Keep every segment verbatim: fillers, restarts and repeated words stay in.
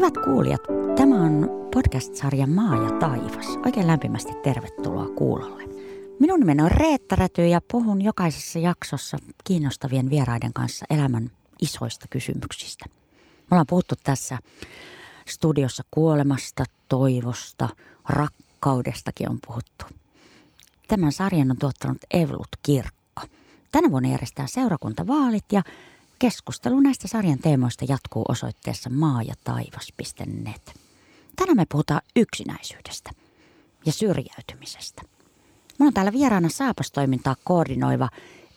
Hyvät kuulijat, tämä on podcast-sarja Maa ja taivas. Oikein lämpimästi tervetuloa kuulolle. Minun nimeni on Reetta Räty ja puhun jokaisessa jaksossa kiinnostavien vieraiden kanssa elämän isoista kysymyksistä. Me ollaan puhuttu tässä studiossa kuolemasta, toivosta, rakkaudestakin on puhuttu. Tämän sarjan on tuottanut Evlut Kirkko. Tänä vuonna järjestetään seurakuntavaalit ja keskustelu näistä sarjan teemoista jatkuu osoitteessa maa ja taivas piste net. Tänään me puhutaan yksinäisyydestä ja syrjäytymisestä. Minulla on täällä vieraana Saapas-toimintaa koordinoiva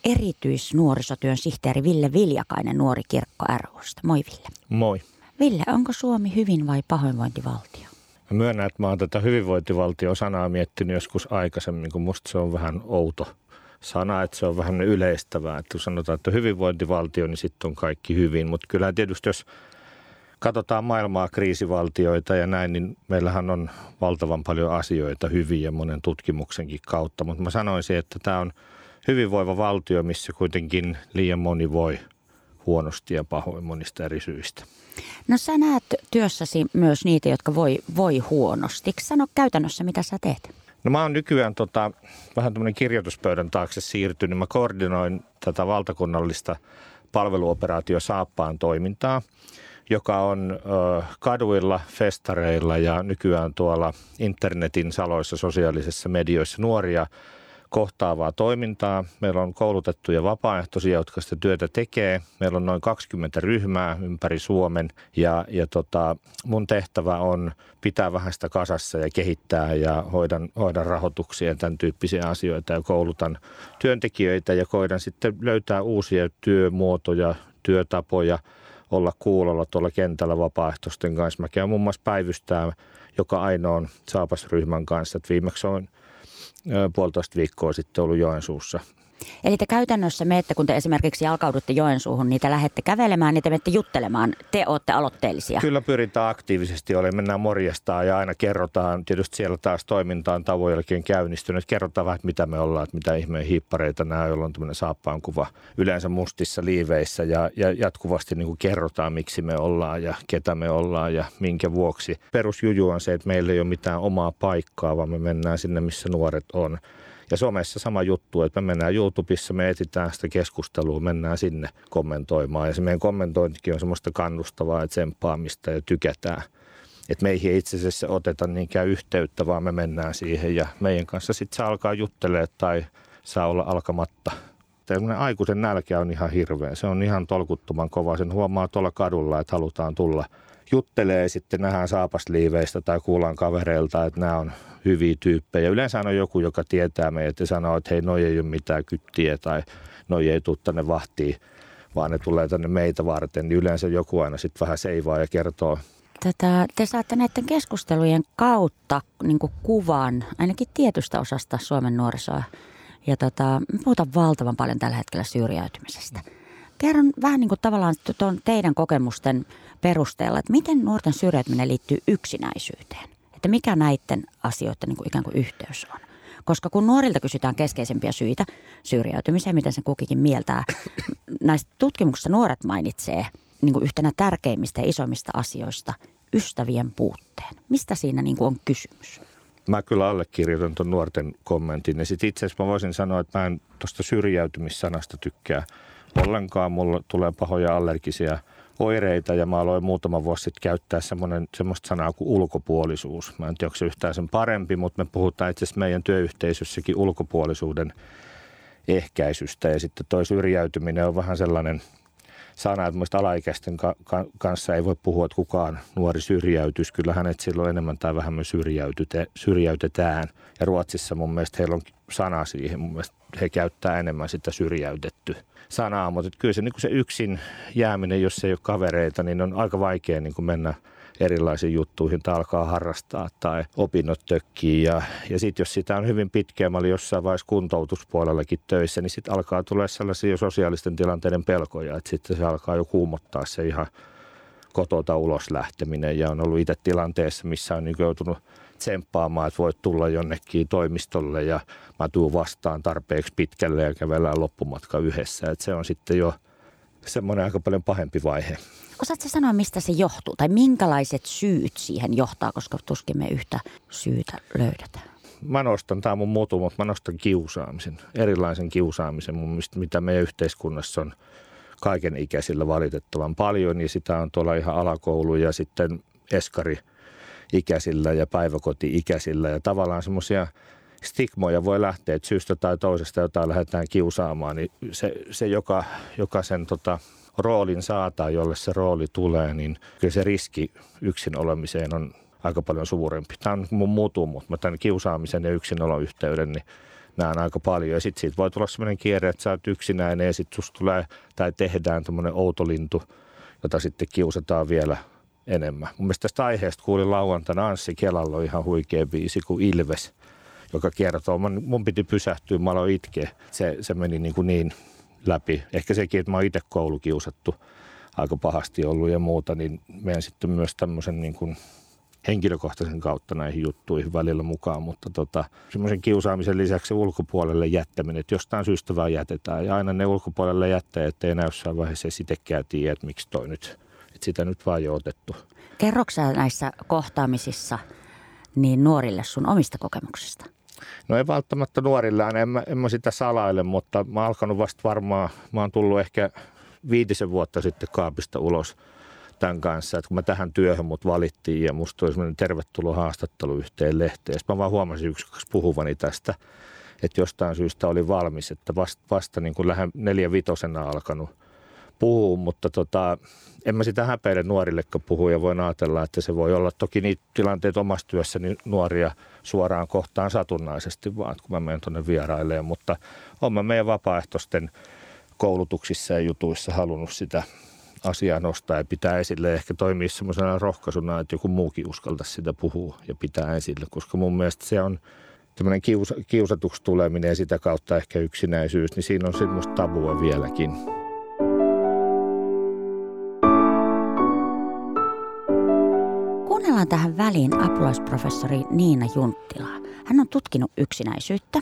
erityisnuorisotyön sihteeri Ville Viljakainen nuori kirkko ry:stä. Moi Ville. Moi. Ville, onko Suomi hyvin- vai pahoinvointivaltio? Mä myönnän, että mä oon tätä hyvinvointivaltio-sanaa miettinyt joskus aikaisemmin, kun musta se on vähän outo sana, että se on vähän yleistävää. Että kun sanotaan, että hyvinvointivaltio, niin sitten on kaikki hyvin. Mutta kyllä tietysti, jos katsotaan maailmaa, kriisivaltioita ja näin, niin meillähän on valtavan paljon asioita hyviä monen tutkimuksenkin kautta. Mutta mä sanoisin, että tämä on hyvinvoiva valtio, missä kuitenkin liian moni voi huonosti ja pahoin monista eri syistä. No sä näet työssäsi myös niitä, jotka voi, voi huonosti. Sano käytännössä, mitä sä teet? No mä oon nykyään tota, vähän tämmöinen kirjoituspöydän taakse siirtynyt. Mä koordinoin tätä valtakunnallista palveluoperaatio Saappaan toimintaa, joka on ö, kaduilla, festareilla ja nykyään tuolla internetin saloissa, sosiaalisissa medioissa nuoria kohtaavaa toimintaa. Meillä on koulutettuja vapaaehtoisia, jotka sitä työtä tekee. Meillä on noin kaksikymmentä ryhmää ympäri Suomen ja, ja tota, mun tehtävä on pitää vähän sitä kasassa ja kehittää ja hoidan, hoidan rahoituksia ja tämän tyyppisiä asioita ja koulutan työntekijöitä ja koidan sitten löytää uusia työmuotoja, työtapoja, olla kuulolla tuolla kentällä vapaaehtoisten kanssa. Mä käyn muun muassa päivystää joka ainoan Saapas-ryhmän kanssa. Et viimeksi on puolitoista viikkoa sitten ollut Joensuussa. Eli te käytännössä menette, kun te esimerkiksi jalkaudutte Joensuuhun, niin te lähdette kävelemään, niin te menette juttelemaan. Te olette aloitteellisia. Kyllä pyritään aktiivisesti olemaan. Mennään morjastaan ja aina kerrotaan. Tietysti siellä taas toimintaan tauon jälkeen käynnistynyt. Kerrotaan vähän, mitä me ollaan, että mitä ihmeen hiippareita nämä, joilla on tämmöinen saappaankuva yleensä mustissa liiveissä. Ja, ja jatkuvasti niin kuin kerrotaan, miksi me ollaan ja ketä me ollaan ja minkä vuoksi. Perusjuju on se, että meillä ei ole mitään omaa paikkaa, vaan me mennään sinne, missä nuoret on. Ja somessa sama juttu, että me mennään YouTubessa, me etsitään sitä keskustelua, mennään sinne kommentoimaan. Ja se meidän kommentointikin on semmoista kannustavaa tsemppaamista ja tykätään. Että meihin itse asiassa oteta niinkään yhteyttä, vaan me mennään siihen ja meidän kanssa sitten saa alkaa juttelemaan tai saa olla alkamatta. Tällainen aikuisen nälkä on ihan hirveä. Se on ihan tolkuttoman kova. Sen huomaa tuolla kadulla, että halutaan tulla juttelee sitten, nähdään saapasliiveistä tai kuullaan kavereilta, että nämä on hyviä tyyppejä. Yleensä on joku, joka tietää meidät ja sanoo, että hei, noi ei ole mitään kyttiä tai noi ei tule tänne vahtiin, vaan ne tulee tänne meitä varten. Niin yleensä joku aina sitten vähän seivaa ja kertoo. Tätä, te saatte näiden keskustelujen kautta niin kuin kuvan ainakin tietystä osasta Suomen nuorisoa. Ja tota, me puhutaan valtavan paljon tällä hetkellä syrjäytymisestä. Kerron vähän niin kuin tavallaan tuon teidän kokemusten perusteella, että miten nuorten syrjäytyminen liittyy yksinäisyyteen. Että mikä näiden asioiden niin kuin ikään kuin yhteys on. Koska kun nuorilta kysytään keskeisempiä syitä syrjäytymiseen, miten sen kukikin mieltää. Näistä tutkimuksista nuoret mainitsee niin kuin yhtenä tärkeimmistä ja isoimmista asioista ystävien puutteen. Mistä siinä niin kuin on kysymys? Mä kyllä allekirjoitan tuon nuorten kommentin. Ja sit itse asiassa mä voisin sanoa, että mä en tuosta syrjäytymissanasta tykkää ollenkaan. Mulla tulee pahoja allergisia oireita ja mä aloin muutama vuosi sitten käyttää semmoista sanaa kuin ulkopuolisuus. Mä en tiedä, onko se yhtään sen parempi, mutta me puhutaan itse asiassa meidän työyhteisössäkin ulkopuolisuuden ehkäisystä. Ja sitten toi syrjäytyminen on vähän sellainen sana, että muista alaikäisten ka- ka- kanssa ei voi puhua, että kukaan nuori syrjäytys. Kyllä hänet silloin enemmän tai vähemmän syrjäytyte- syrjäytetään. Ja Ruotsissa mun mielestä heillä on sana siihen. Mun mielestä he käyttää enemmän sitä syrjäytetty sanaa, mutta kyllä se, niin se yksin jääminen, jos ei ole kavereita, niin on aika vaikea niin kuin mennä erilaisiin juttuihin tai alkaa harrastaa tai opinnot tökkii. Ja, ja sitten jos sitä on hyvin pitkä, mä olin jossain vaiheessa kuntoutuspuolellakin töissä, niin sitten alkaa tulla sellaisia jo sosiaalisten tilanteiden pelkoja, että sitten se alkaa jo kuumottaa se ihan kotota ulos lähteminen. Ja on ollut itse tilanteessa, missä on niin kuin joutunut tsemppaamaan, että voit tulla jonnekin toimistolle ja mä tuun vastaan tarpeeksi pitkälle ja kävellään loppumatka yhdessä. Et se on sitten jo semmoinen aika paljon pahempi vaihe. Osaatko sanoa, mistä se johtuu tai minkälaiset syyt siihen johtaa, koska tuskin me yhtä syytä löydetään? Mä nostan, tämä on mun mutu, mutta mä nostan kiusaamisen, erilaisen kiusaamisen, mitä meidän yhteiskunnassa on kaiken ikäisillä valitettavan paljon, ja sitä on tuolla ihan alakoulu ja sitten eskari-ikäisillä ja päiväkoti-ikäisillä, ja tavallaan semmoisia stigmoja voi lähteä, että syystä tai toisesta jotain lähdetään kiusaamaan, niin se, se joka, joka sen tota, roolin saataa, jolle se rooli tulee, niin kyllä se riski yksin olemiseen on aika paljon suurempi. Tämä on mun mutu, mutta mä tämän kiusaamisen ja yksinolon yhteyden, niin nämä on aika paljon. Ja sitten siitä voi tulla sellainen kierre, että sä oot yksinäinen ja sitten susta tulee tai tehdään tämmöinen outolintu, jota sitten kiusataan vielä enemmän. Mun mielestä tästä aiheesta kuulin lauantaina Anssi Kelalla ihan huikea biisi kuin Ilves, joka kertoo, mun piti pysähtyä, mä aloin itkeä. Se, se meni niin, kuin niin läpi. Ehkä sekin, että mä oon itse koulukiusattu aika pahasti ollut ja muuta, niin menen sitten myös tämmöisen niin kuin henkilökohtaisen kautta näihin juttuihin välillä mukaan, mutta tota, semmoisen kiusaamisen lisäksi ulkopuolelle jättäminen, että jostain syystä vaan jätetään. Ja aina ne ulkopuolelle jättää, ettei näy jossain vaiheessa sitekään tiedä, että miksi toi nyt, että sitä nyt vaan ei ole otettu. Kerroksä näissä kohtaamisissa niin nuorille sun omista kokemuksista? No ei välttämättä nuorille, en mä, en mä sitä salaile, mutta mä oon alkanut vasta varmaan, mä oon tullut ehkä viitisen vuotta sitten kaapista ulos tämän kanssa, että kun mä tähän työhön mut valittiin ja musta oli semmoinen tervetuloa haastattelu yhteen lehteen. Sitten mä vaan huomasin yksi kaksi puhuvani tästä, että jostain syystä oli valmis, että vasta, vasta niin kuin lähden neljä vitosena alkanut puhua, mutta tota, en mä sitä häpeile nuorillekaan puhua ja voin ajatella, että se voi olla toki niitä tilanteita omassa työssäni nuoria suoraan kohtaan satunnaisesti vaan, kun mä menen tuonne vierailemaan, mutta on mä meidän vapaaehtoisten koulutuksissa ja jutuissa halunnut sitä asiaa nostaa ja pitää esille. Ehkä toimii semmoisena rohkaisuna, että joku muukin uskaltaisi sitä puhua ja pitää esille, koska mun mielestä se on tämmöinen kiusa, kiusatuksi tuleminen ja sitä kautta ehkä yksinäisyys, niin siinä on semmoista tabua vieläkin. Kuunnellaan tähän väliin apulaisprofessori Niina Junttilaa. Hän on tutkinut yksinäisyyttä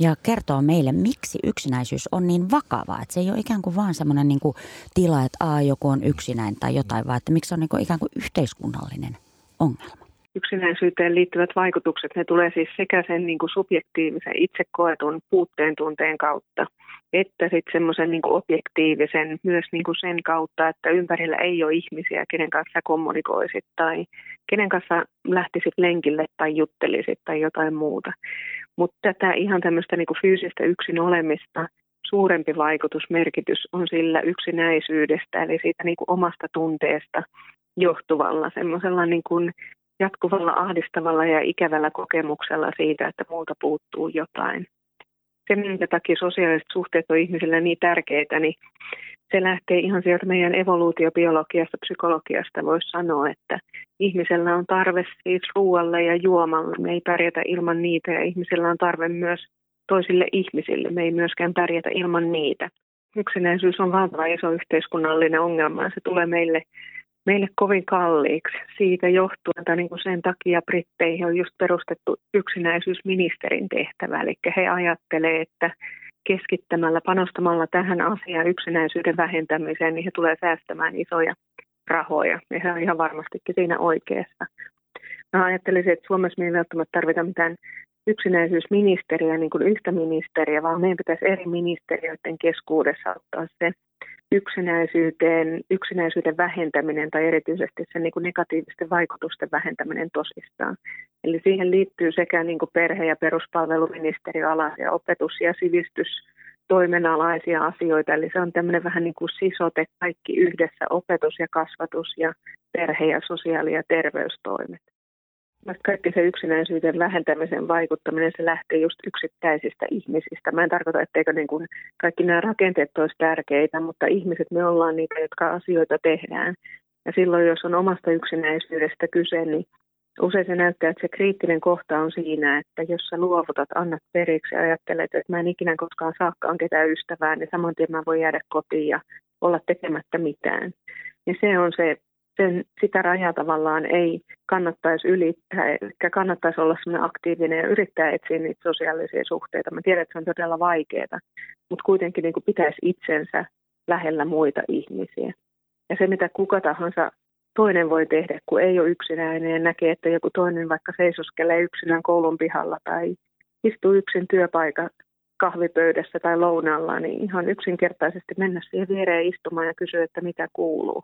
ja kertoo meille, miksi yksinäisyys on niin vakavaa. Että se ei ole ikään kuin vaan semmoinen niin kuin tila, että aa, joku on yksinäinen tai jotain, vaan että miksi se on niin kuin ikään kuin yhteiskunnallinen ongelma. Yksinäisyyteen liittyvät vaikutukset, ne tulee siis sekä sen niin kuin subjektiivisen itse koetun puutteen tunteen kautta, että sitten semmoisen niin kuin objektiivisen myös niin kuin sen kautta, että ympärillä ei ole ihmisiä, kenen kanssa kommunikoisit tai kenen kanssa lähtisit lenkille tai juttelisit tai jotain muuta. Mutta tätä ihan tämmöistä niin kuin fyysistä yksin olemista suurempi vaikutusmerkitys on sillä yksinäisyydestä, eli siitä niin kuin omasta tunteesta johtuvalla semmoisella niin kuin jatkuvalla ahdistavalla ja ikävällä kokemuksella siitä, että multa puuttuu jotain. Se, minkä takia sosiaaliset suhteet on ihmisillä niin tärkeitä, niin se lähtee ihan sieltä meidän evoluutiobiologiasta, psykologiasta voisi sanoa, että ihmisellä on tarve siis ruoalle ja juomalle. Me ei pärjätä ilman niitä ja ihmisellä on tarve myös toisille ihmisille. Me ei myöskään pärjätä ilman niitä. Yksinäisyys on valtava iso yhteiskunnallinen ongelma ja se tulee meille Meille kovin kalliiksi. Siitä johtuu, että niin kuin sen takia britteihin on just perustettu yksinäisyysministerin tehtävä. Eli he ajattelee, että keskittämällä, panostamalla tähän asiaan yksinäisyyden vähentämiseen, niin he tulee säästämään isoja rahoja. Ja he on ihan varmastikin siinä oikeassa. Mä ajattelisin, että Suomessa me ei välttämättä tarvita mitään yksinäisyysministeriä, niin kuin yhtä ministeriä, vaan meidän pitäisi eri ministeriöiden keskuudessa ottaa se yksinäisyyteen, yksinäisyyden vähentäminen tai erityisesti sen niin kuin negatiivisten vaikutusten vähentäminen tosissaan. Eli siihen liittyy sekä niin kuin perhe- ja peruspalveluministeriön alaisia opetus- ja sivistystoimen alaisia asioita. Eli se on tämmöinen vähän niin kuin sisote kaikki yhdessä, opetus ja kasvatus ja perhe- ja sosiaali- ja terveystoimet. Kaikki se yksinäisyyden vähentämisen vaikuttaminen, se lähtee just yksittäisistä ihmisistä. Mä en tarkoita, etteikö niin kuin kaikki nämä rakenteet olisi tärkeitä, mutta ihmiset, me ollaan niitä, jotka asioita tehdään. Ja silloin, jos on omasta yksinäisyydestä kyse, niin usein se näyttää, että se kriittinen kohta on siinä, että jos sä luovutat, annat periksi ja ajattelet, että mä en ikinä koskaan saakaan ketään ystävää, niin saman tien mä voin jäädä kotiin ja olla tekemättä mitään. Ja se on se, Sen, sitä rajaa tavallaan ei kannattaisi ylittää, eli kannattaisi olla sellainen aktiivinen ja yrittää etsiä niitä sosiaalisia suhteita. Mä tiedän, että se on todella vaikeaa, mutta kuitenkin niin kuin pitäisi itsensä lähellä muita ihmisiä. Ja se, mitä kuka tahansa toinen voi tehdä, kun ei ole yksinäinen ja näkee, että joku toinen vaikka seisoskelee yksinään koulun pihalla tai istuu yksin työpaikan kahvipöydässä tai lounalla, niin ihan yksinkertaisesti mennä siihen viereen istumaan ja kysyä, että mitä kuuluu.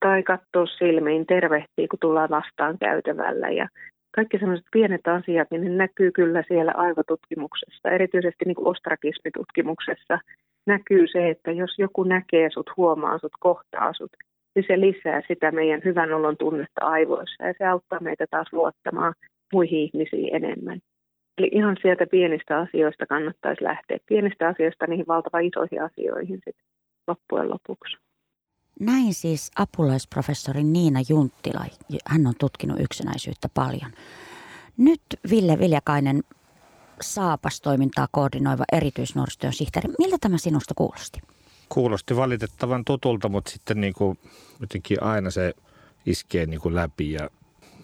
Tai katsoa silmiin, tervehtiä, kun tullaan vastaan käytävällä. Ja kaikki sellaiset pienet asiat, niin ne näkyy kyllä siellä aivotutkimuksessa, erityisesti niin kuin ostrakismitutkimuksessa. Näkyy se, että jos joku näkee sut, huomaa sut, kohtaa sut, niin se lisää sitä meidän hyvän olon tunnetta aivoissa ja se auttaa meitä taas luottamaan muihin ihmisiin enemmän. Eli ihan sieltä pienistä asioista kannattaisi lähteä. Pienistä asioista niihin valtavan isoihin asioihin sitten loppujen lopuksi. Näin siis apulaisprofessori Niina Junttila. Hän on tutkinut yksinäisyyttä paljon. Nyt Ville Viljakainen, Saapas-toimintaa koordinoiva erityisnuorisotyön sihteeri. Miltä tämä sinusta kuulosti? Kuulosti valitettavan tutulta, mutta sitten niin kuin jotenkin aina se iskee niin kuin läpi ja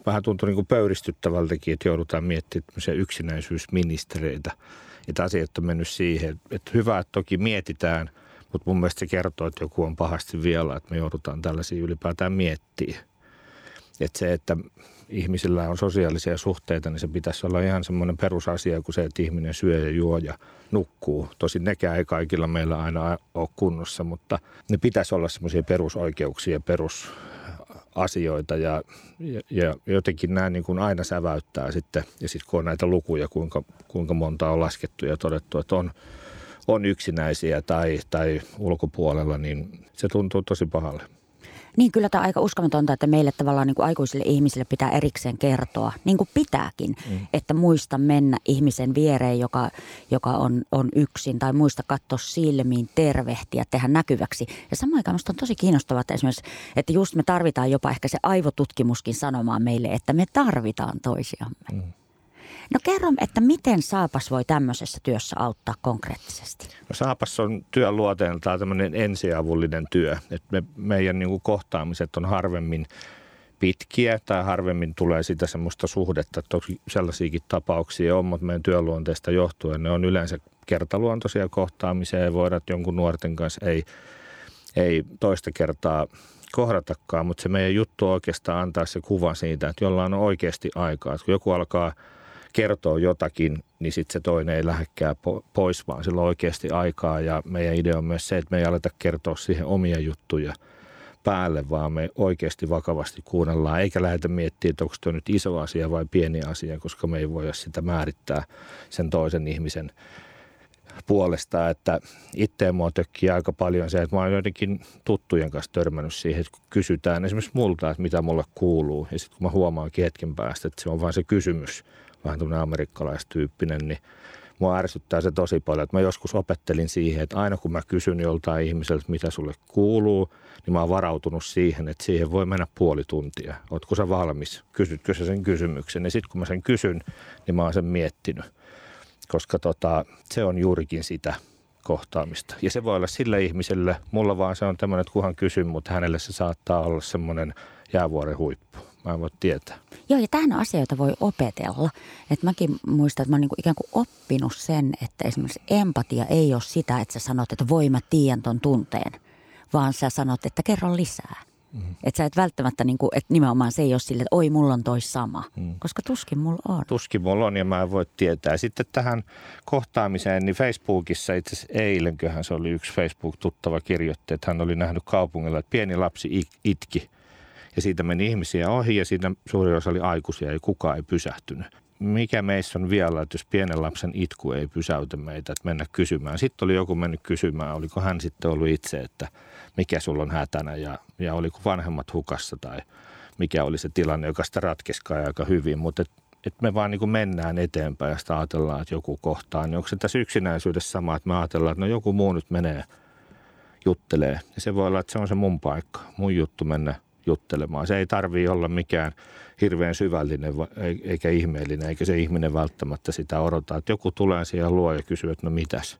vähän tuntuu niin kuin pöyristyttävältäkin, että joudutaan miettimään tämmöisiä yksinäisyysministereitä. Että asiat on mennyt siihen, että hyvä, että toki mietitään, mutta mun mielestä se kertoo, että joku on pahasti vielä, että me joudutaan tällaisia ylipäätään miettimään. Että se, että ihmisillä on sosiaalisia suhteita, niin se pitäisi olla ihan semmoinen perusasia kuin se, että ihminen syö ja juo ja nukkuu. Tosin nekään ei kaikilla meillä aina ole kunnossa, mutta ne pitäisi olla semmoisia perusoikeuksia, perusasioita ja, ja, ja jotenkin nämä niin kuin aina säväyttää sitten. Ja sitten kun on näitä lukuja, kuinka, kuinka monta on laskettu ja todettu, että on, on yksinäisiä tai, tai ulkopuolella, niin se tuntuu tosi pahalle. Niin, kyllä tämä on aika uskomatonta, että meille tavallaan niin kuin aikuisille ihmisille pitää erikseen kertoa, niin kuin pitääkin, mm. että muista mennä ihmisen viereen, joka, joka on, on yksin, tai muista katsoa silmiin, tervehtiä, tehdä näkyväksi. Ja samaan aikaan minusta on tosi kiinnostavaa, että esimerkiksi, että just me tarvitaan jopa ehkä se aivotutkimuskin sanomaan meille, että me tarvitaan toisiamme. Mm. No kerro, että miten Saapas voi tämmöisessä työssä auttaa konkreettisesti? No, Saapas on työn luonteeltaan tämmöinen ensiavullinen työ. Et me, meidän niin kuin kohtaamiset on harvemmin pitkiä tai harvemmin tulee sitä semmoista suhdetta. Toki sellaisiakin tapauksia on, mutta meidän työluonteesta johtuen ne on yleensä kertaluontoisia kohtaamisia. Ei voida, että jonkun nuorten kanssa ei, ei toista kertaa kohdatakaan, mutta se meidän juttu oikeastaan antaa se kuva siitä, että jollain on oikeasti aikaa. Et kun joku alkaa kertoo jotakin, niin sitten se toinen ei lähdekään pois, vaan sillä on oikeasti aikaa. Ja meidän idea on myös se, että me ei aleta kertoa siihen omia juttuja päälle, vaan me oikeasti vakavasti kuunnellaan. Eikä lähdetä miettimään, että onko tuo nyt iso asia vai pieni asia, koska me ei voida sitä määrittää sen toisen ihmisen puolesta. Että itseä mua tökkii aika paljon se, että mä oon joidenkin tuttujen kanssa törmännyt siihen, että kun kysytään esimerkiksi multa, että mitä mulle kuuluu. Ja sitten kun mä huomaankin hetken päästä, että se on vain se kysymys. Vähän tämmöinen amerikkalaistyyppinen, niin mua ärsyttää se tosi paljon. Että mä joskus opettelin siihen, että aina kun mä kysyn joltain ihmiseltä, mitä sulle kuuluu, niin mä oon varautunut siihen, että siihen voi mennä puoli tuntia. Ootko sä valmis? Kysytkö sä sen kysymyksen? Ja sit kun mä sen kysyn, niin mä oon sen miettinyt, koska tota, se on juurikin sitä kohtaamista. Ja se voi olla sillä ihmisellä, mulla vaan se on tämmöinen, että kunhan kysyn, mutta hänelle se saattaa olla semmoinen jäävuoren huippu. Mä en voi tietää. Joo, ja tähän asioita voi opetella. Et mäkin muistan, että mä oon niinku ikään kuin oppinut sen, että esimerkiksi empatia ei ole sitä, että sä sanot, että voi mä tiedän ton tunteen, vaan sä sanot, että kerro lisää. Mm. Että sä et välttämättä, niinku, että nimenomaan se ei ole sille, että oi mulla on toi sama, mm. koska tuskin mulla on. Tuskin mulla on ja mä en voi tietää. Sitten tähän kohtaamiseen, niin Facebookissa itse asiassa eilenköhän se oli yksi Facebook-tuttava kirjoitti, että hän oli nähnyt kaupungilla, että pieni lapsi itki. Ja siitä meni ihmisiä ohi ja siitä suurin osa oli aikuisia ja kukaan ei pysähtynyt. Mikä meissä on vielä, että jos pienen lapsen itku ei pysäytä meitä, että mennä kysymään. Sitten oli joku mennyt kysymään, oliko hän sitten ollut itse, että mikä sulla on hätänä ja, ja oliko vanhemmat hukassa tai mikä oli se tilanne, joka sitä ratkeskaan aika hyvin. Mutta et, et me vaan niin kuin mennään eteenpäin ja sitä ajatellaan, että joku kohtaa. Niin onko se tässä yksinäisyydessä sama, että me ajatellaan, että no joku muu nyt menee, juttelee. Ja se voi olla, että se on se mun paikka, mun juttu mennä juttelemaan. Se ei tarvitse olla mikään hirveän syvällinen eikä ihmeellinen, eikä se ihminen välttämättä sitä odota. Että joku tulee siihen luo ja kysyy, että no mitäs.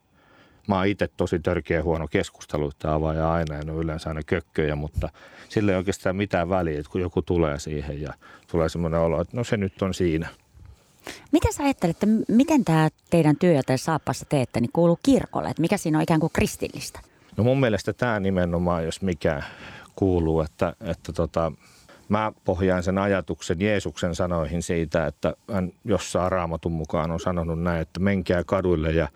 Mä oon itse tosi törkeä huono keskusteluita avaaja aina ja ne on yleensä aina kökköjä, mutta sillä ei oikeastaan mitään väliä, että kun joku tulee siihen ja tulee semmoinen olo, että no se nyt on siinä. Miten sä ajattelet, että miten tämä teidän työ, jota Saapassa teette, niin kuuluu kirkolle? Että mikä siinä on ikään kuin kristillistä? No mun mielestä tämä nimenomaan, jos mikä kuuluu, että, että tota, mä pohjaan sen ajatuksen Jeesuksen sanoihin siitä, että hän jossain Raamatun mukaan on sanonut näin, että menkää kaduille ja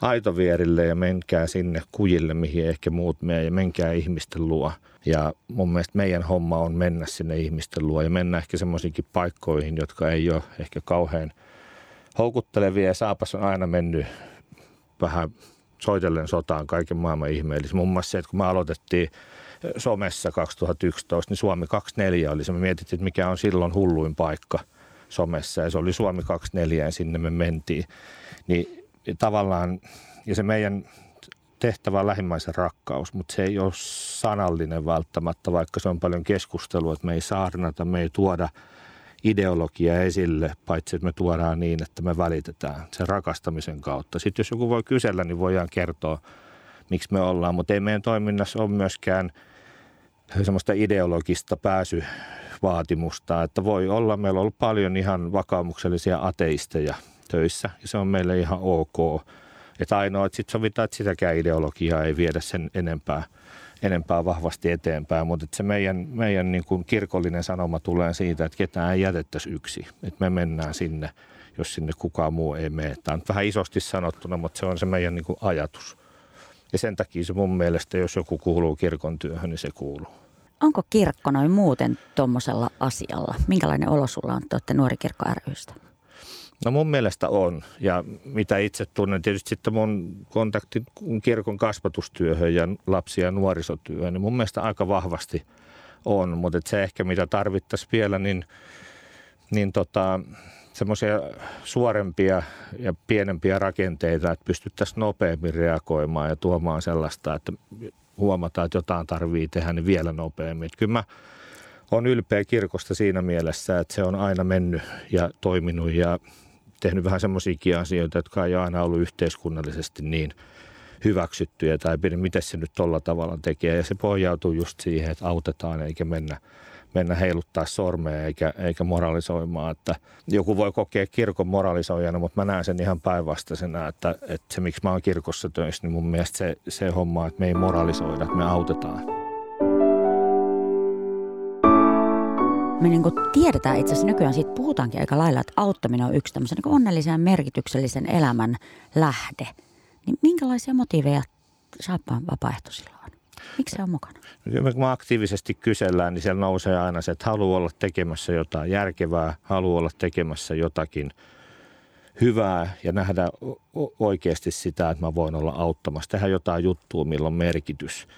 aitovierille ja menkää sinne kujille, mihin ehkä muut menee ja menkää ihmisten luo. Ja mun mielestä meidän homma on mennä sinne ihmisten luo ja mennä ehkä semmoisiinkin paikkoihin, jotka ei ole ehkä kauhean houkuttelevia. Ja Saapas on aina mennyt vähän soitellen sotaan kaiken maailman ihmeellisiä. Muun muassa se, että kun me aloitettiin somessa kaksituhattayksitoista, niin Suomi kaksikymmentäneljä oli se. Me mietittiin, että mikä on silloin hulluin paikka somessa. Ja se oli Suomi kaksikymmentäneljä ja sinne me mentiin. Niin tavallaan, ja se meidän tehtävä on lähimmäisen rakkaus, mutta se ei ole sanallinen välttämättä, vaikka se on paljon keskustelua, että me ei saarnata, me ei tuoda ideologia esille, paitsi että me tuodaan niin, että me välitetään sen rakastamisen kautta. Sitten jos joku voi kysellä, niin voidaan kertoa, miksi me ollaan, mutta ei meidän toiminnassa ole myöskään semmoista ideologista pääsyvaatimusta, että voi olla, meillä on ollut paljon ihan vakaumuksellisia ateisteja töissä ja se on meille ihan ok. Että ainoa, että sitten sovitaan, että sitäkään ideologiaa ei viedä sen enempää, enempää vahvasti eteenpäin. Mutta että se meidän, meidän niin kuin kirkollinen sanoma tulee siitä, että ketään ei jätettäisi yksi. Että me mennään sinne, jos sinne kukaan muu ei mene. Tämä on vähän isosti sanottuna, mutta se on se meidän niin kuin ajatus. Ja sen takia se mun mielestä, jos joku kuuluu kirkon työhön, niin se kuuluu. Onko kirkko noin muuten tuommoisella asialla? Minkälainen olo sulla on, te olette Nuori Kirkko ry:stä? No mun mielestä on, ja mitä itse tunnen, tietysti sitten mun kontaktin kirkon kasvatustyöhön ja lapsia- ja nuorisotyöhön, niin mun mielestä aika vahvasti on, mutta se ehkä mitä tarvittaisiin vielä, niin, niin tota, semmoisia suorempia ja pienempiä rakenteita, että pystyttäisiin nopeammin reagoimaan ja tuomaan sellaista, että huomataan, että jotain tarvii tehdä, niin vielä nopeammin. Kyllä mä olen ylpeä kirkosta siinä mielessä, että se on aina mennyt ja toiminut ja tehnyt vähän semmoisiakin asioita, jotka ei aina ollut yhteiskunnallisesti niin hyväksyttyjä tai miten se nyt tolla tavalla tekee. Ja se pohjautuu just siihen, että autetaan eikä mennä, mennä heiluttaa sormea eikä, eikä moralisoimaan. Että joku voi kokea kirkon moralisoijana, mutta mä näen sen ihan päinvastaisena, että, että se miksi mä oon kirkossa töissä, niin mun mielestä se, se homma, että me ei moralisoida, että me autetaan. Me niin kuin tiedetään itse asiassa nykyään, siitä puhutaankin aika lailla, että auttaminen on yksi tämmöisen niin onnellisen ja merkityksellisen elämän lähde. Niin minkälaisia motiiveja Saappaan vapaaehtoisilla on? Miksi se on mukana? Kun me aktiivisesti kysellään, niin siellä nousee aina se, että haluaa olla tekemässä jotain järkevää, haluaa olla tekemässä jotakin hyvää ja nähdä oikeasti sitä, että mä voin olla auttamassa. Tehdään jotain juttua, millä on merkitys.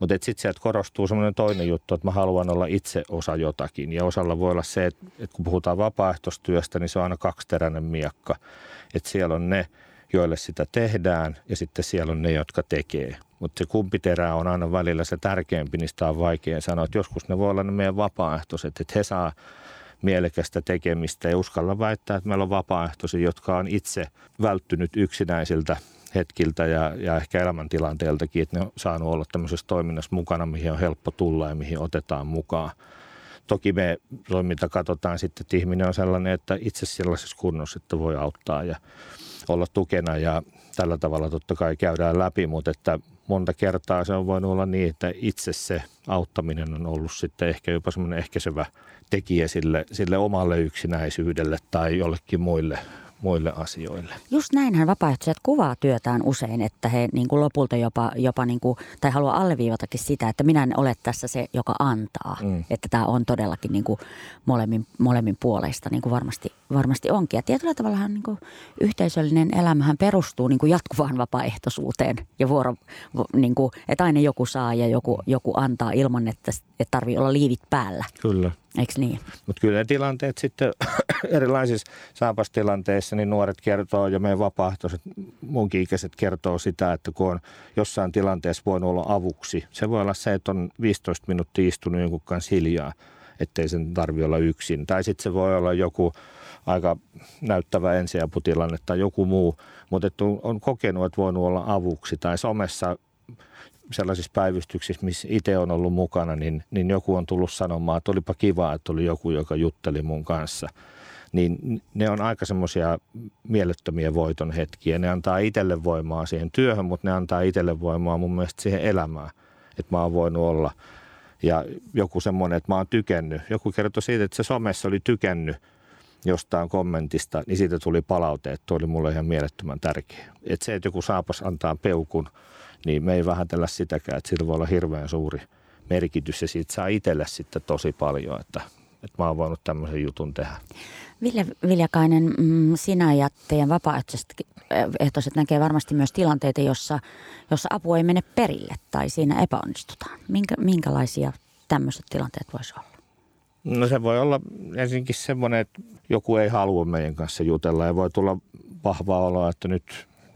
Mutta sitten sieltä korostuu semmoinen toinen juttu, että mä haluan olla itse osa jotakin. Ja osalla voi olla se, että et kun puhutaan vapaaehtoistyöstä, niin se on aina kaksiteräinen miekka. Että siellä on ne, joille sitä tehdään, ja sitten siellä on ne, jotka tekee. Mutta se kumpi terä on aina välillä se tärkeämpi, niin sitä on vaikea sanoa. Että joskus ne voi olla ne meidän vapaaehtoiset, että he saa mielekästä tekemistä. Ja uskalla väittää, että meillä on vapaaehtoisia, jotka on itse välttynyt yksinäisiltä hetkiltä ja, ja ehkä elämäntilanteeltakin, että ne on saanut olla tämmöisessä toiminnassa mukana, mihin on helppo tulla ja mihin otetaan mukaan. Toki me toiminta katsotaan sitten, että ihminen on sellainen, että itse sellaisessa kunnossa, että voi auttaa ja olla tukena ja tällä tavalla totta kai käydään läpi, mutta että monta kertaa se on voinut olla niin, että itse se auttaminen on ollut sitten ehkä jopa semmoinen ehkäisevä tekijä sille, sille omalle yksinäisyydelle tai jollekin muille. muille asioille. Just näinhän vapaaehtoiset kuvaa työtään usein, että he niin kuin lopulta jopa, jopa niin kuin, tai haluaa alleviivatakin sitä, että minä en ole tässä se, joka antaa. Mm. Että tämä on todellakin niin kuin molemmin, molemmin puoleista, niin kuin varmasti, varmasti onkin. Ja tietyllä tavallahan niin kuin yhteisöllinen elämähän perustuu niin kuin jatkuvaan vapaaehtoisuuteen ja vuoro, niin kuin, että aina joku saa ja joku, joku antaa ilman, että, että tarvitsee olla liivit päällä. Kyllä. Eikö niin? Mutta kyllä ne tilanteet sitten erilaisissa saapastilanteissa, niin nuoret kertoo ja meidän vapaaehtoiset, munkin ikäiset kertoo sitä, että kun on jossain tilanteessa voinut olla avuksi. Se voi olla se, että on viisitoista minuuttia istunut jonkun kanssa hiljaa, ettei sen tarvitse olla yksin. Tai sitten se voi olla joku aika näyttävä ensiaputilanne tai joku muu, mutta on kokenut, että voinut olla avuksi tai somessa. Sellaisissa päivystyksissä, missä itse on ollut mukana, niin, niin joku on tullut sanomaan, että olipa kiva, että oli joku, joka jutteli mun kanssa. niin ne on aika semmoisia mielettömiä voiton hetkiä. Ne antaa itselle voimaa siihen työhön, mutta ne antaa itselle voimaa mun mielestä siihen elämään, että mä oon voinut olla. Ja joku semmoinen, että mä oon tykännyt. Joku kertoi siitä, että se somessa oli tykännyt jostain kommentista, niin siitä tuli palaute, että tuo oli mulle ihan mielettömän tärkeä. Että se, että joku saapas antaa peukun, niin me ei vähätellä sitäkään, että sillä voi olla hirveän suuri merkitys ja siitä saa itselle sitten tosi paljon, että, että mä oon voinut tämmöisen jutun tehdä. Ville Viljakainen, sinä ja teidän vapaaehtoiset näkee varmasti myös tilanteita, jossa, jossa apu ei mene perille tai siinä epäonnistutaan. Minkä, minkälaisia tämmöiset tilanteet voisi olla? No se voi olla ensinnäkin semmoinen, että joku ei halua meidän kanssa jutella ja voi tulla vahvaa oloa, että nyt,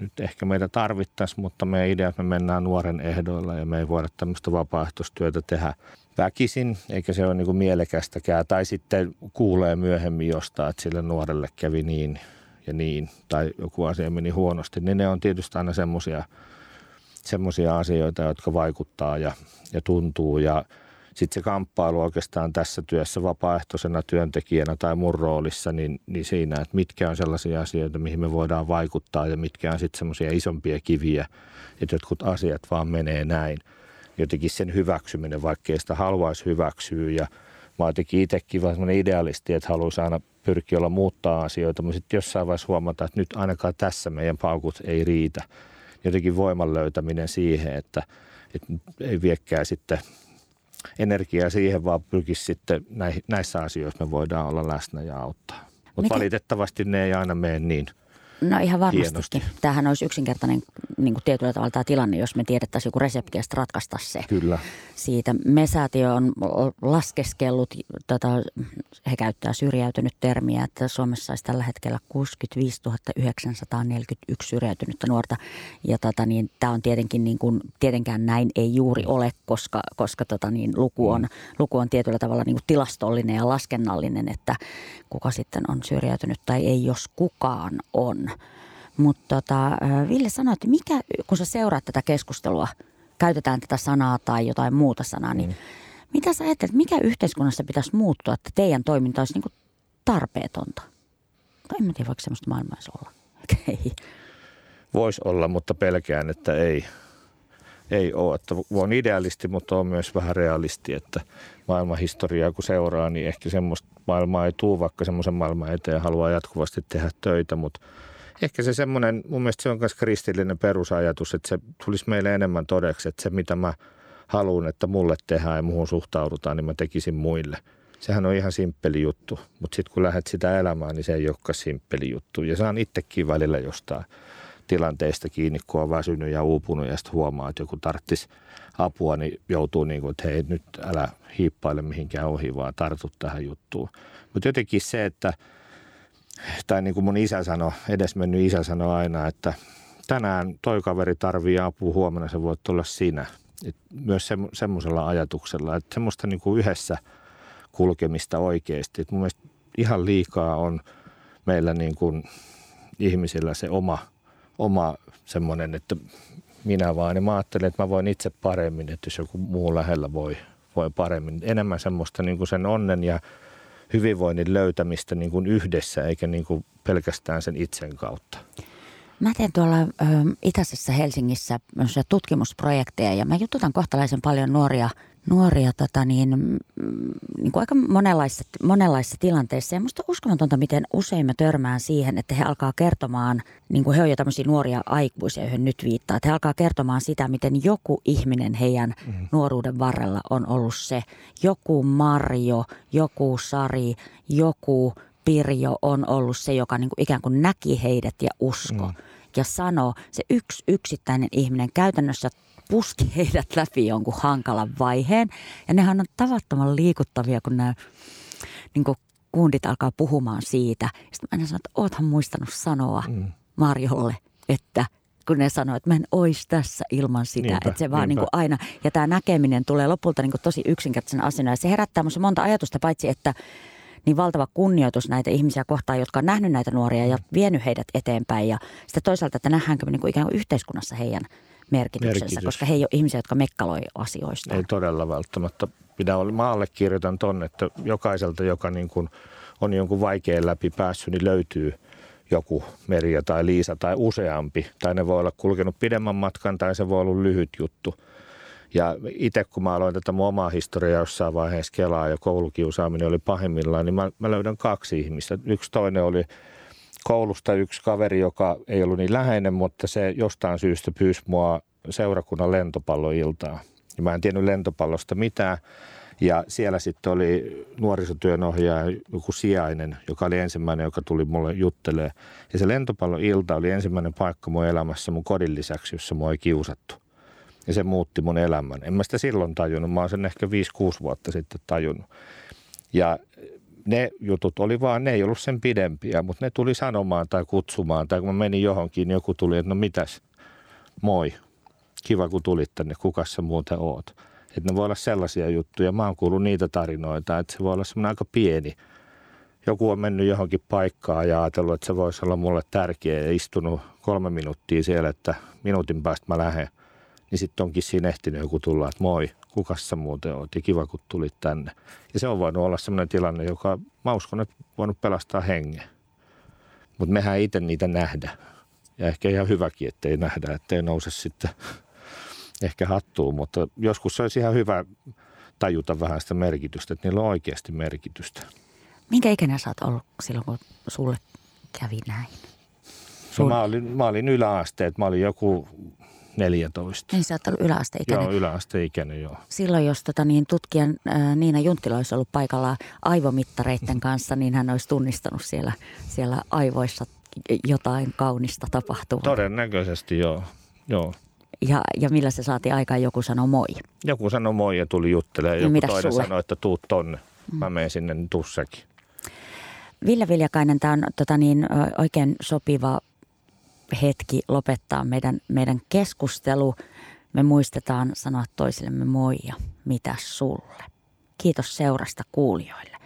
nyt ehkä meitä tarvittaisiin, mutta meidän idea, että me mennään nuoren ehdoilla ja me ei voida tämmöistä vapaaehtoistyötä tehdä väkisin, eikä se ole niin kuin mielekästäkään. Tai sitten kuulee myöhemmin jostain, että sille nuorelle kävi niin ja niin tai joku asia meni huonosti, niin ne on tietysti aina semmoisia semmoisia asioita, jotka vaikuttaa ja, ja tuntuu ja sitten se kamppailu oikeastaan tässä työssä vapaaehtoisena työntekijänä tai mun roolissa, niin, niin siinä, että mitkä on sellaisia asioita, mihin me voidaan vaikuttaa ja mitkä on sitten semmoisia isompia kiviä, että jotkut asiat vaan menee näin. Jotenkin sen hyväksyminen, vaikkei sitä haluaisi hyväksyä ja mä jotenkin itsekin vaan semmoinen idealisti, että haluaisi aina pyrkiä olla muuttaa asioita, mutta sitten jossain vaiheessa huomata, että nyt ainakaan tässä meidän paukut ei riitä. Jotenkin voiman löytäminen siihen, että, että ei viekään sitten energiaa siihen, vaan pyrkisi sitten näissä asioissa me voidaan olla läsnä ja auttaa. Mutta valitettavasti ne ei aina mene niin. No ihan varmastikin. Tämähän olisi yksinkertainen niin kuin tietyllä tavalla tämä tilanne, jos me tiedettäisiin joku resepti ja sitten ratkaistaisiin se. Kyllä. Siitä me-säätiö on laskeskellut, tota, he käyttää syrjäytynyt termiä, että Suomessa olisi tällä hetkellä kuusikymmentäviisituhatta yhdeksänsataaneljäkymmentäyksi syrjäytynyttä nuorta. Ja tota, niin, tämä on tietenkin, niin kuin, tietenkään näin ei juuri ole, koska, koska tota, niin, luku, on, luku on tietyllä tavalla niin kuin tilastollinen ja laskennallinen, että kuka sitten on syrjäytynyt tai ei, jos kukaan on. Mutta tota, Ville sanoi, että mikä, kun sä seuraat tätä keskustelua, käytetään tätä sanaa tai jotain muuta sanaa, niin mm. mitä sä ajattelet, mikä yhteiskunnassa pitäisi muuttua, että teidän toiminta olisi niinku tarpeetonta? No en mä tiedä, vaikka semmoista maailmaa olisi olla. Okay. Voisi olla, mutta pelkään, että ei, ei ole. Että on idealisti, mutta on myös vähän realisti, että maailmanhistoriaa kun seuraa, niin ehkä semmoista maailmaa ei tule, vaikka semmoisen maailman eteen haluaa jatkuvasti tehdä töitä, mutta ehkä se semmoinen, mun mielestä se on myös kristillinen perusajatus, että se tulisi meille enemmän todeksi, että se mitä mä haluan, että mulle tehdään ja muuhun suhtaudutaan, niin mä tekisin muille. Sehän on ihan simppeli juttu, mutta sitten kun lähdet sitä elämään, niin se ei olekaan simppeli juttu. Ja saan itsekin välillä jostain tilanteista kiinni, kun on väsynyt ja uupunut ja sitten huomaa, että joku tarvitsisi apua, niin joutuu niin kuin, että hei nyt älä hiippaile mihinkään ohi, vaan tartu tähän juttuun. Mutta jotenkin se, että tai niin kuin mun isä sanoi, edesmennyt isä sanoi aina, että tänään toi kaveri tarvii apua, huomenna se voit olla sinä. Et myös se, semmoisella ajatuksella, että semmoista niin kuin yhdessä kulkemista oikeasti. Et mun mielestä ihan liikaa on meillä niin kuin ihmisillä se oma, oma semmoinen, että minä vaan. Ja mä ajattelen, että mä voin itse paremmin, että jos joku muu lähellä voi, voi paremmin. Enemmän semmoista niin kuin sen onnen ja hyvinvoinnin löytämistä niin kuin yhdessä, eikä niin kuin pelkästään sen itsen kautta. Mä teen tuolla ö, itäisessä Helsingissä tutkimusprojekteja ja mä jututan kohtalaisen paljon nuoria, nuoria tota niin, niin kuin aika monenlaisissa, monenlaisissa tilanteissa. Ja musta on uskomatonta, miten usein mä törmään siihen, että he alkaa kertomaan, niin kuin he on jo tämmöisiä nuoria aikuisia, joihin nyt viittaa, että he alkaa kertomaan sitä, miten joku ihminen heidän mm. nuoruuden varrella on ollut se. Joku Marjo, joku Sari, joku Pirjo on ollut se, joka niin kuin ikään kuin näki heidät ja usko mm. ja sanoo, se yksi yksittäinen ihminen käytännössä puski heidät läpi jonkun hankalan vaiheen. Ja nehän on tavattoman liikuttavia, kun nämä niin kuin kundit alkaa puhumaan siitä. Sitten mä aina sanon, että oothan muistanut sanoa mm. Marjolle, että kun ne sanoo, että mä en ois tässä ilman sitä. Niinpä, että se vaan niin kuin aina, ja tämä näkeminen tulee lopulta niin kuin tosi yksinkertaisena asiana. Ja se herättää musta monta ajatusta, paitsi että niin valtava kunnioitus näitä ihmisiä kohtaan, jotka on nähnyt näitä nuoria ja vienyt heidät eteenpäin. Ja sitten toisaalta, että nähdäänkö me niin kuin ikään kuin yhteiskunnassa heidän merkityksensä, merkitys. Koska he ei ole ihmisiä, jotka mekkaloi asioista. Ei todella välttämättä. Minä allekirjoitan ton, että jokaiselta, joka niin kuin on jonkun vaikean läpi päässyt, niin löytyy joku Merja tai Liisa tai useampi. Tai ne voi olla kulkenut pidemmän matkan tai se voi olla lyhyt juttu. Ja itse kun mä aloin tätä mun omaa historiaa jossain vaiheessa kelaa ja koulukiusaaminen oli pahimmillaan, niin mä, mä löydän kaksi ihmistä. Yksi toinen oli koulusta yksi kaveri, joka ei ollut niin läheinen, mutta se jostain syystä pyysi mua seurakunnan lentopalloiltaan. Ja mä en tiennyt lentopallosta mitään. Ja siellä sitten oli nuorisotyönohjaaja, joku sijainen, joka oli ensimmäinen, joka tuli mulle juttelemaan. Ja se lentopalloilta oli ensimmäinen paikka mun elämässä mun kodin lisäksi, jossa mua ei kiusattu. Ja se muutti mun elämän. En mä sitä silloin tajunnut. Mä oon sen ehkä viisi kuusi vuotta sitten tajunnut. Ja ne jutut oli vaan, ne ei ollut sen pidempiä, mutta ne tuli sanomaan tai kutsumaan. Tai kun mä menin johonkin, niin joku tuli, että no mitäs, moi, kiva kun tulit tänne, kukas sä muuten oot. Että ne voi olla sellaisia juttuja. Mä oon kuullut niitä tarinoita, että se voi olla semmoinen aika pieni. Joku on mennyt johonkin paikkaan ja ajatellut, että se voisi olla mulle tärkeä ja istunut kolme minuuttia siellä, että minuutin päästä mä lähden. Niin sitten onkin siinä ehtinyt joku tulla, että moi, kukas sä muuten oot ja kiva kun tulit tänne. Ja se on voinut olla semmoinen tilanne, joka mä uskon, että voinut pelastaa hengen. Mutta mehän ei itse niitä nähdä. Ja ehkä ihan hyväkin, ettei nähdä, ettei nouse sitten ehkä hattuun. Mutta joskus se olisi ihan hyvä tajuta vähän sitä merkitystä, että niillä on oikeasti merkitystä. Minkä ikinä sä oot ollut silloin, kun sulle kävi näin? Sun... Mä, olin, mä olin yläasteet, mä olin joku... neljätoista. Niin sä oot ollut yläasteikäinen. Joo, yläasteikäinen, joo. Silloin, jos tota, niin tutkijan ää, Niina Junttila olisi ollut paikallaan aivomittareiden kanssa, niin hän olisi tunnistanut siellä, siellä aivoissa jotain kaunista tapahtuvaa. Todennäköisesti, joo. joo. Ja, ja millä se saatiin aikaan? Joku sanoi moi. Joku sanoi moi ja tuli juttelemaan. Joku mitäs toinen sulle? Sanoi, että tuu tonne. Mä menen sinne, niin tuu säkin. Ville Viljakainen, tämä on tota, niin, oikein sopiva... hetki lopettaa meidän, meidän keskustelu. Me muistetaan sanoa toisillemme moi ja mitä sulle. Kiitos seurasta kuulijoille.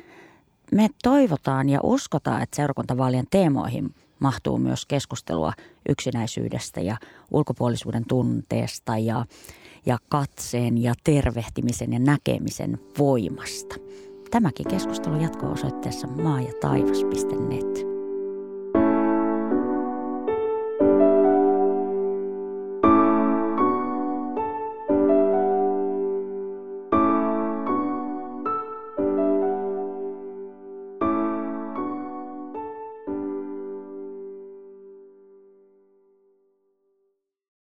Me toivotaan ja uskotaan, että seurakuntavaalien teemoihin mahtuu myös keskustelua yksinäisyydestä ja ulkopuolisuuden tunteesta ja, ja katseen ja tervehtimisen ja näkemisen voimasta. Tämäkin keskustelu jatkuu osoitteessa maa ja taivas piste net.